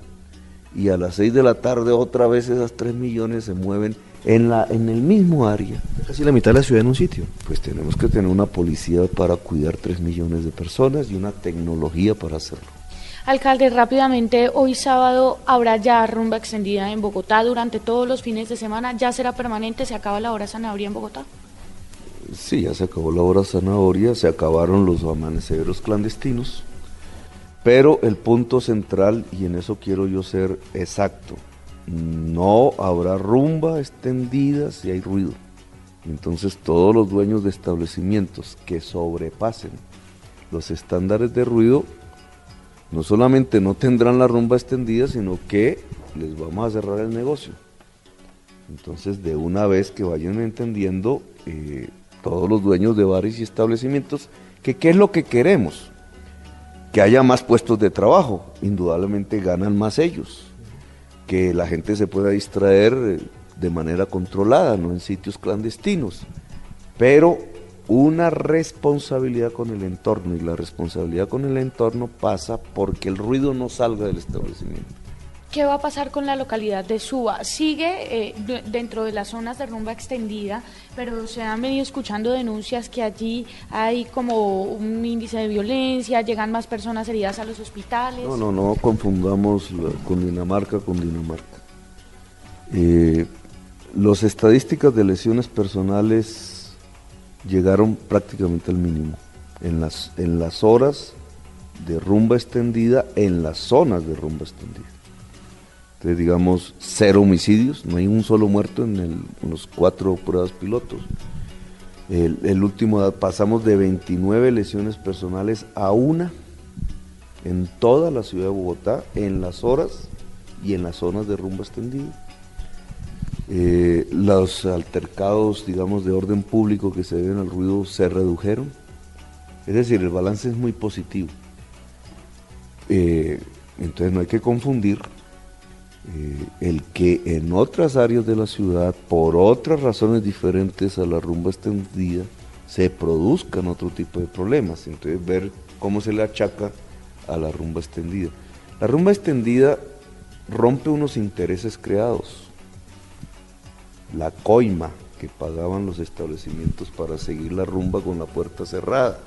y a las 6 de la tarde otra vez esas 3,000,000 se mueven en el mismo área. Casi la mitad de la ciudad en un sitio. Pues tenemos que tener una policía para cuidar 3,000,000 de personas y una tecnología para hacerlo. Alcalde, rápidamente, hoy sábado habrá ya rumba extendida en Bogotá durante todos los fines de semana. ¿Ya será permanente? ¿Se acaba la hora zanahoria en Bogotá? Sí, ya se acabó la hora zanahoria, se acabaron los amaneceros clandestinos, pero el punto central, y en eso quiero yo ser exacto, no habrá rumba extendida si hay ruido. Entonces todos los dueños de establecimientos que sobrepasen los estándares de ruido, no solamente no tendrán la rumba extendida, sino que les vamos a cerrar el negocio. Entonces, de una vez que vayan entendiendo todos los dueños de bares y establecimientos, que qué es lo que queremos, que haya más puestos de trabajo, indudablemente ganan más ellos, que la gente se pueda distraer de manera controlada, no en sitios clandestinos, pero una responsabilidad con el entorno, y la responsabilidad con el entorno pasa porque el ruido no salga del establecimiento. ¿Qué va a pasar con la localidad de Suba? Sigue dentro de las zonas de rumba extendida, pero se han venido escuchando denuncias que allí hay como un índice de violencia, llegan más personas heridas a los hospitales. No confundamos con Dinamarca. Las estadísticas de lesiones personales llegaron prácticamente al mínimo en las horas de rumba extendida, en las zonas de rumba extendida. Entonces, digamos, 0 homicidios, no hay un solo muerto en los 4 pruebas pilotos. El último, pasamos de 29 lesiones personales a 1 en toda la ciudad de Bogotá, en las horas y en las zonas de rumba extendida. Los altercados, digamos, de orden público que se deben al ruido se redujeron. Es decir, el balance es muy positivo. Entonces no hay que confundir el que en otras áreas de la ciudad, por otras razones diferentes a la rumba extendida, se produzcan otro tipo de problemas. Entonces, ver cómo se le achaca a la rumba extendida. La rumba extendida rompe unos intereses creados. La coima que pagaban los establecimientos para seguir la rumba con la puerta cerrada,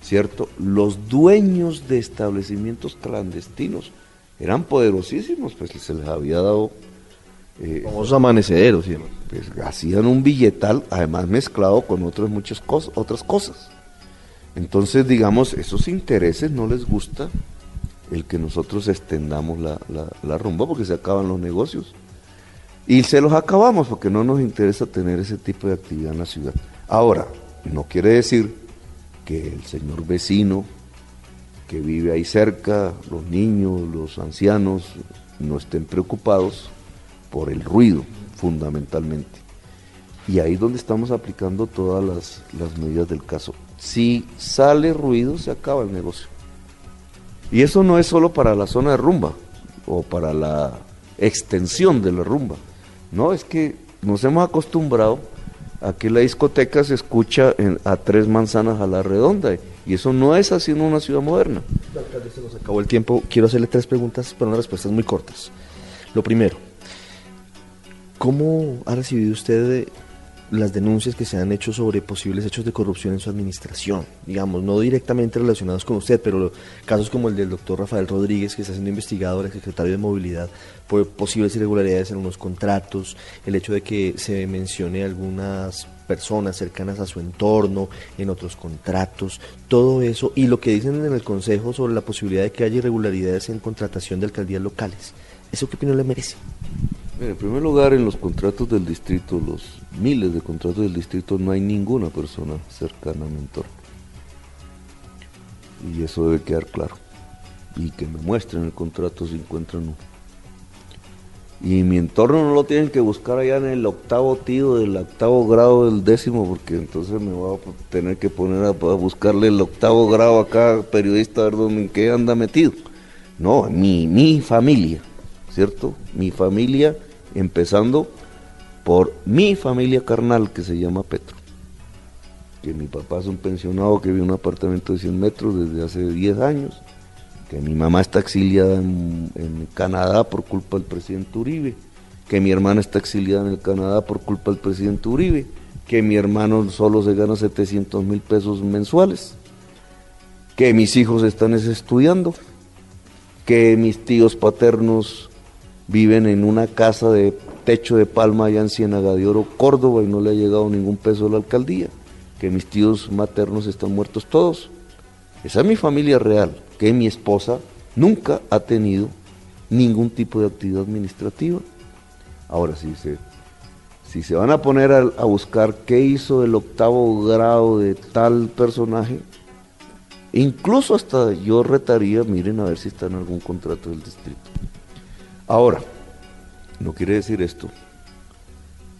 ¿cierto? Los dueños de establecimientos clandestinos eran poderosísimos, pues se les había dado... famosos amanecederos, ¿sí? Pues hacían un billetal, además mezclado con otras cosas. Entonces, digamos, esos intereses no les gusta el que nosotros extendamos la rumba, porque se acaban los negocios. Y se los acabamos porque no nos interesa tener ese tipo de actividad en la ciudad. Ahora, no quiere decir que el señor vecino que vive ahí cerca, los niños, los ancianos, no estén preocupados por el ruido, fundamentalmente. Y ahí es donde estamos aplicando todas las medidas del caso. Si sale ruido, se acaba el negocio. Y eso no es solo para la zona de rumba o para la extensión de la rumba. No, es que nos hemos acostumbrado a que la discoteca se escucha a 3 manzanas a la redonda, y eso no es así en una ciudad moderna. Alcalde, se nos acabó el tiempo. Quiero hacerle 3 preguntas, pero unas respuestas muy cortas. Lo primero, ¿cómo ha recibido usted las denuncias que se han hecho sobre posibles hechos de corrupción en su administración? Digamos, no directamente relacionados con usted, pero casos como el del doctor Rafael Rodríguez, que está siendo investigado, ahora secretario de Movilidad, por posibles irregularidades en unos contratos, el hecho de que se mencione algunas personas cercanas a su entorno en otros contratos, todo eso, y lo que dicen en el Consejo sobre la posibilidad de que haya irregularidades en contratación de alcaldías locales. ¿Eso qué opinión le merece? En primer lugar, en los contratos del distrito, los miles de contratos del distrito, no hay ninguna persona cercana a mi entorno. Y eso debe quedar claro. Y que me muestren el contrato si encuentran uno. Y mi entorno no lo tienen que buscar allá en el octavo tío, del octavo grado, del décimo, porque entonces me voy a tener que poner a buscarle el octavo grado a cada periodista a ver dónde, en qué anda metido. No, mi familia, ¿cierto? Mi familia... empezando por mi familia carnal, que se llama Petro, que mi papá es un pensionado que vive en un apartamento de 100 metros desde hace 10 años, que mi mamá está exiliada en Canadá por culpa del presidente Uribe, que mi hermana está exiliada en el Canadá por culpa del presidente Uribe, que mi hermano solo se gana 700,000 pesos mensuales, que mis hijos están estudiando, que mis tíos paternos viven en una casa de techo de palma allá en Ciénaga de Oro, Córdoba, y no le ha llegado ningún peso a la alcaldía, que mis tíos maternos están muertos todos. Esa es mi familia real, que mi esposa nunca ha tenido ningún tipo de actividad administrativa. Ahora, si se van a poner a buscar qué hizo el octavo grado de tal personaje, incluso hasta yo retaría, miren a ver si está en algún contrato del distrito. Ahora, no quiere decir esto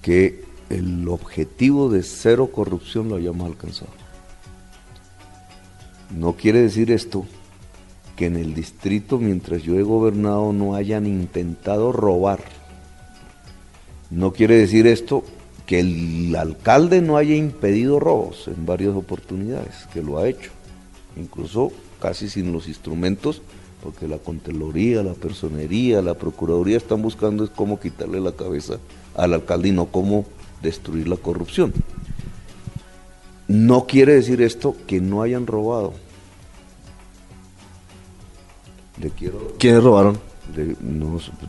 que el objetivo de 0 corrupción lo hayamos alcanzado. No quiere decir esto que en el distrito, mientras yo he gobernado, no hayan intentado robar. No quiere decir esto que el alcalde no haya impedido robos en varias oportunidades, que lo ha hecho, incluso casi sin los instrumentos, porque la Contraloría, la Personería, la Procuraduría están buscando es cómo quitarle la cabeza al alcalde y no cómo destruir la corrupción. No quiere decir esto que no hayan robado. ¿Quiénes robaron?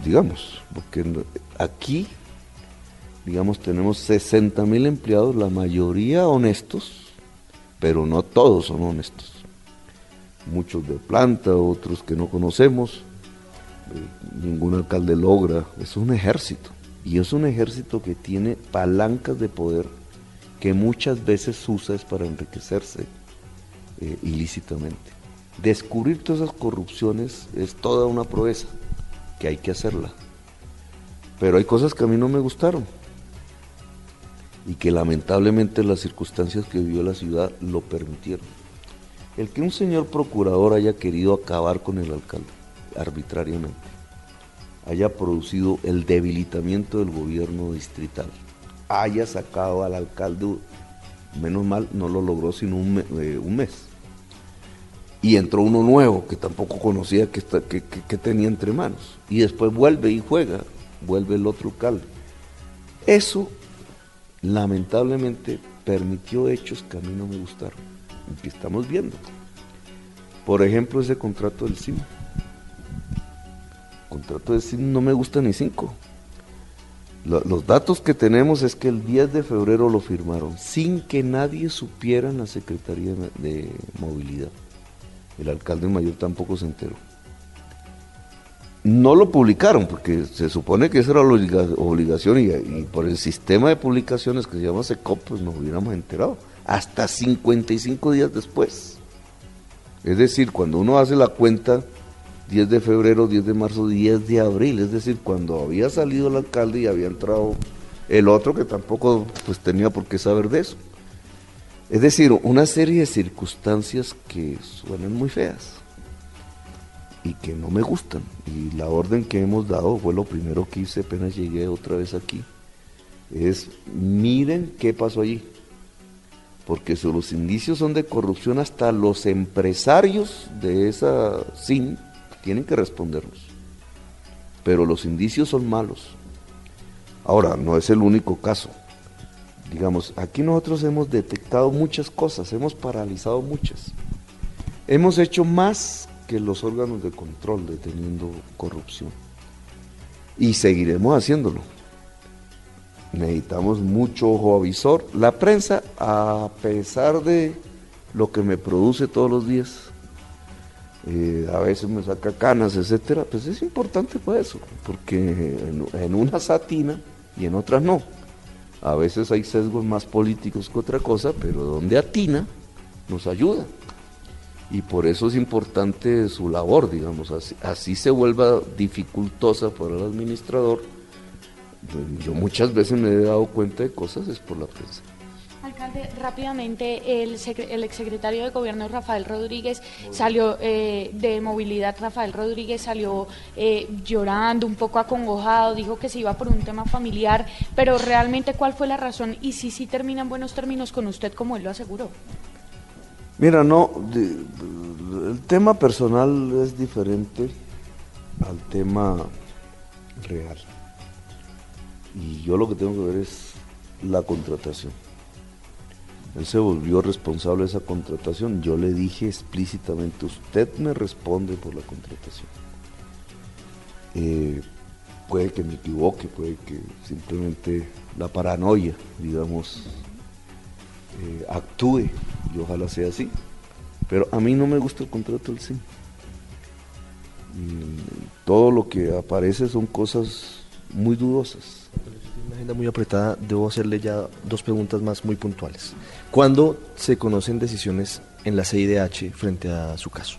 Digamos, porque aquí, digamos, tenemos 60,000 empleados, la mayoría honestos, pero no todos son honestos. Muchos de planta, otros que no conocemos, ningún alcalde logra. Es un ejército, y es un ejército que tiene palancas de poder que muchas veces usa es para enriquecerse ilícitamente. Descubrir todas esas corrupciones es toda una proeza, que hay que hacerla. Pero hay cosas que a mí no me gustaron y que lamentablemente las circunstancias que vivió la ciudad lo permitieron. El que un señor procurador haya querido acabar con el alcalde arbitrariamente, haya producido el debilitamiento del gobierno distrital, haya sacado al alcalde, menos mal no lo logró sino un mes, y entró uno nuevo que tampoco conocía que tenía entre manos, y después vuelve y vuelve el otro alcalde. Eso lamentablemente permitió hechos que a mí no me gustaron, que estamos viendo. Por ejemplo, ese contrato del CIM. El contrato del CIM no me gusta ni 5. Los datos que tenemos es que el 10 de febrero lo firmaron sin que nadie supiera en la Secretaría de Movilidad. El alcalde mayor tampoco se enteró. No lo publicaron porque se supone que esa era la obligación, y por el sistema de publicaciones que se llama SECOP, pues nos hubiéramos enterado hasta 55 días después. Es decir, cuando uno hace la cuenta, 10 de febrero, 10 de marzo, 10 de abril, es decir, cuando había salido el alcalde y había entrado el otro que tampoco pues tenía por qué saber de eso. Es decir, una serie de circunstancias que suenan muy feas y que no me gustan, y la orden que hemos dado fue lo primero que hice apenas llegué otra vez aquí, es miren qué pasó allí, porque si los indicios son de corrupción, hasta los empresarios de esa CIM tienen que respondernos, pero los indicios son malos. Ahora, no es el único caso, digamos, aquí nosotros hemos detectado muchas cosas, hemos paralizado muchas, hemos hecho más que los órganos de control deteniendo corrupción, y seguiremos haciéndolo. Necesitamos mucho ojo avisor. La prensa, a pesar de lo que me produce todos los días, a veces me saca canas, etcétera, pues es importante para eso, porque en unas atina y en otras no. A veces hay sesgos más políticos que otra cosa, pero donde atina nos ayuda. Y por eso es importante su labor, digamos, así se vuelva dificultosa para el administrador. Yo muchas veces me he dado cuenta de cosas, es por la prensa. Alcalde, rápidamente, el exsecretario de Gobierno Rafael Rodríguez salió, de Movilidad Rafael Rodríguez salió llorando, un poco acongojado, dijo que se iba por un tema familiar, pero realmente ¿cuál fue la razón? Y si sí termina en buenos términos con usted, como él lo aseguró. Mira, no, el tema personal es diferente al tema real. Y yo lo que tengo que ver es la contratación. Él se volvió responsable de esa contratación. Yo le dije explícitamente, usted me responde por la contratación. Puede que me equivoque, puede que simplemente la paranoia, digamos, actúe, y ojalá sea así, pero a mí no me gusta el contrato del CIM. Todo lo que aparece son cosas muy dudosas. Es una agenda muy apretada, debo hacerle ya 2 preguntas más muy puntuales. ¿Cuándo se conocen decisiones en la CIDH frente a su caso?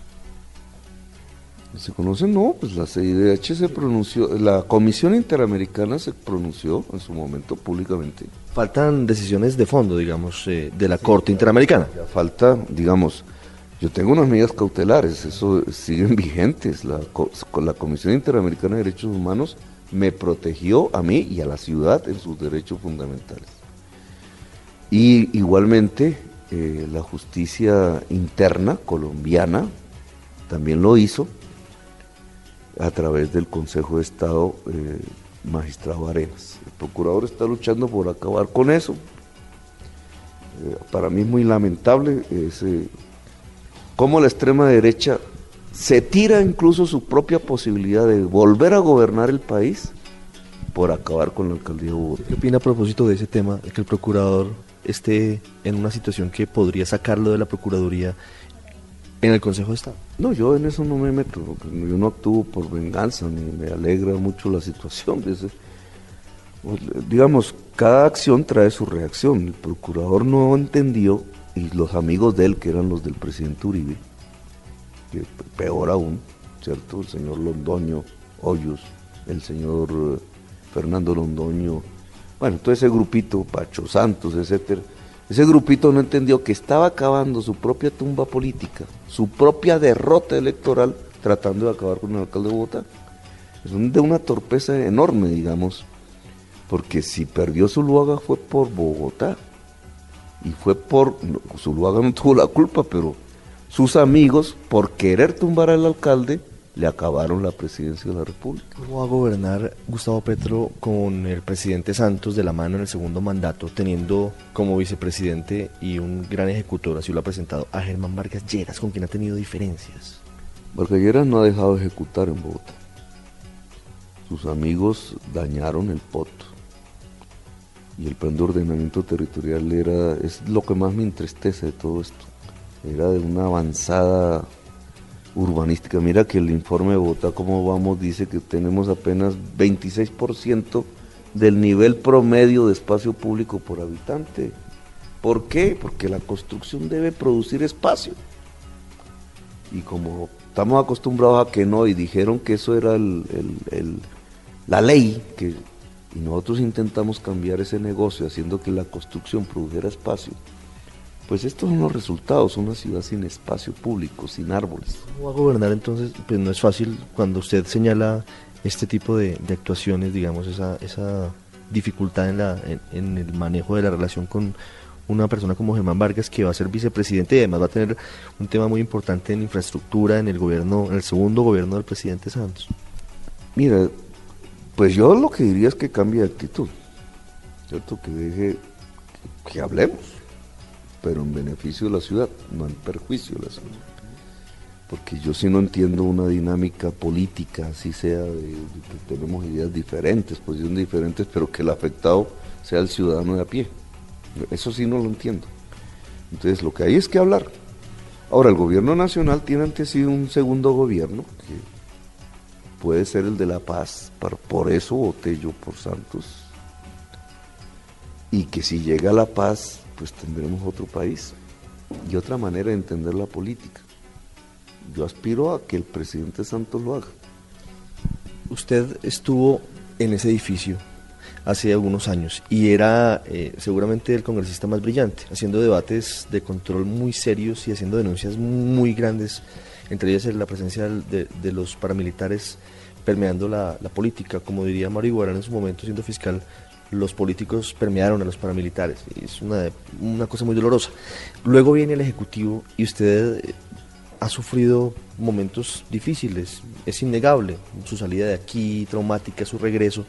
¿Se conocen? No, pues la CIDH se pronunció, la Comisión Interamericana se pronunció en su momento públicamente. Faltan decisiones de fondo, digamos, de la Corte Interamericana. Falta, digamos, yo tengo unas medidas cautelares, eso siguen vigentes. La Comisión Interamericana de Derechos Humanos me protegió a mí y a la ciudad en sus derechos fundamentales. Y igualmente la justicia interna colombiana también lo hizo a través del Consejo de Estado, Magistrado Arenas. El procurador está luchando por acabar con eso. Para mí es muy lamentable cómo la extrema derecha se tira incluso su propia posibilidad de volver a gobernar el país por acabar con la alcaldía de Bogotá. ¿Qué opina a propósito de ese tema, de que el procurador esté en una situación que podría sacarlo de la Procuraduría en el Consejo de Estado? No, yo en eso no me meto, yo no actúo por venganza, ni me alegra mucho la situación. Digamos, cada acción trae su reacción. El procurador no entendió, y los amigos de él, que eran los del presidente Uribe, que peor aún, ¿cierto? El señor Londoño Hoyos, el señor Fernando Londoño, bueno, todo ese grupito, Pacho Santos, etcétera, ese grupito no entendió que estaba acabando su propia tumba política, su propia derrota electoral, tratando de acabar con el alcalde de Bogotá. Es de una torpeza enorme, digamos, porque si perdió Zuluaga fue por Bogotá, y fue por, Zuluaga no tuvo la culpa, pero sus amigos, por querer tumbar al alcalde, le acabaron la presidencia de la República. ¿Cómo va a gobernar Gustavo Petro con el presidente Santos de la mano en el segundo mandato, teniendo como vicepresidente y un gran ejecutor, así lo ha presentado, a Germán Vargas Lleras, con quien ha tenido diferencias? Vargas Lleras no ha dejado de ejecutar en Bogotá. Sus amigos dañaron el poto. Y el plan de ordenamiento territorial es lo que más me entristece de todo esto. Era de una avanzada urbanística. Mira que el informe de Bogotá ¿Cómo vamos? Dice que tenemos apenas 26% del nivel promedio de espacio público por habitante. ¿Por qué? Porque la construcción debe producir espacio. Y como estamos acostumbrados a que no, y dijeron que eso era la ley, y nosotros intentamos cambiar ese negocio haciendo que la construcción produjera espacio. Pues estos son los resultados, una ciudad sin espacio público, sin árboles. ¿Cómo va a gobernar entonces? Pues no es fácil cuando usted señala este tipo de actuaciones, digamos, esa dificultad en el manejo de la relación con una persona como Germán Vargas, que va a ser vicepresidente y además va a tener un tema muy importante en infraestructura, en el gobierno, en el segundo gobierno del presidente Santos. Mira, pues yo lo que diría es que cambie de actitud, ¿cierto? Que deje que hablemos, pero en beneficio de la ciudad, no en perjuicio de la ciudad. Porque yo sí no entiendo una dinámica política, así sea, que tenemos ideas diferentes, posiciones diferentes, pero que el afectado sea el ciudadano de a pie. Eso sí no lo entiendo. Entonces lo que hay es que hablar. Ahora, el gobierno nacional tiene ante sí un segundo gobierno, que puede ser el de la paz, por eso voté yo por Santos, y que si llega a la paz, pues tendremos otro país y otra manera de entender la política. Yo aspiro a que el presidente Santos lo haga. Usted estuvo en ese edificio hace algunos años y era seguramente el congresista más brillante, haciendo debates de control muy serios y haciendo denuncias muy grandes, entre ellas la presencia de los paramilitares permeando la política, como diría Mario Iguarán en su momento siendo fiscal. Los políticos permearon a los paramilitares, es una cosa muy dolorosa. Luego viene el Ejecutivo y usted ha sufrido momentos difíciles, es innegable, su salida de aquí, traumática, su regreso.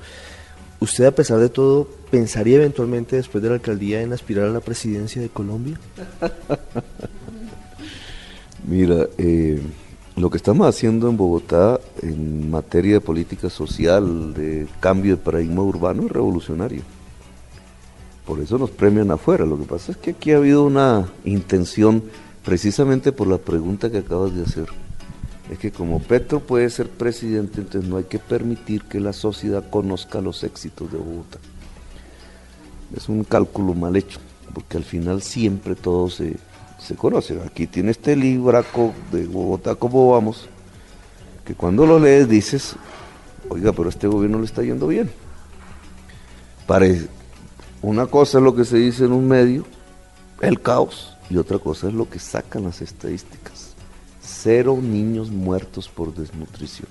¿Usted, a pesar de todo, pensaría eventualmente después de la alcaldía en aspirar a la presidencia de Colombia? Mira, lo que estamos haciendo en Bogotá en materia de política social, de cambio de paradigma urbano, es revolucionario. Por eso nos premian afuera. Lo que pasa es que aquí ha habido una intención, precisamente por la pregunta que acabas de hacer. Es que como Petro puede ser presidente, entonces no hay que permitir que la sociedad conozca los éxitos de Bogotá. Es un cálculo mal hecho, porque al final siempre todo se conoce. Aquí tiene este libraco de Bogotá ¿Cómo vamos?, que cuando lo lees dices, oiga, pero a este gobierno le está yendo bien. Parece, una cosa es lo que se dice en un medio, el caos, y otra cosa es lo que sacan las estadísticas. 0 niños muertos por desnutrición.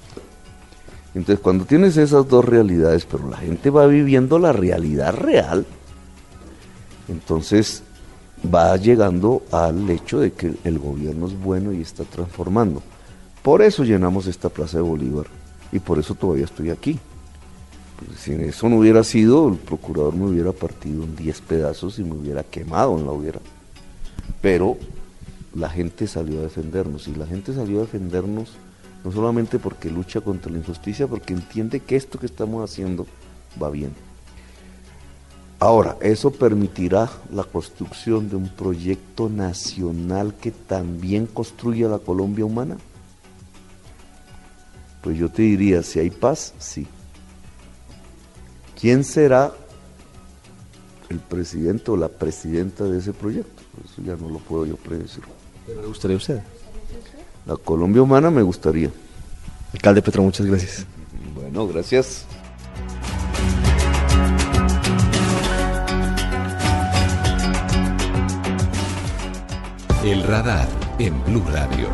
Entonces, cuando tienes esas dos realidades, pero la gente va viviendo la realidad real, Entonces va llegando al hecho de que el gobierno es bueno y está transformando. Por eso llenamos esta Plaza de Bolívar y por eso todavía estoy aquí. Pues si eso no hubiera sido, el procurador me hubiera partido en 10 pedazos y me hubiera quemado en la hoguera. Pero la gente salió a defendernos, y la gente salió a defendernos no solamente porque lucha contra la injusticia, porque entiende que esto que estamos haciendo va bien. Ahora, eso permitirá la construcción de un proyecto nacional que también construya la Colombia humana. Pues yo te diría, si hay paz, sí. ¿Quién será el presidente o la presidenta de ese proyecto? Eso ya no lo puedo yo predecir. ¿Pero le gustaría a usted? La Colombia humana me gustaría. Alcalde Petro, muchas gracias. Bueno, gracias. El Radar en Blu Radio.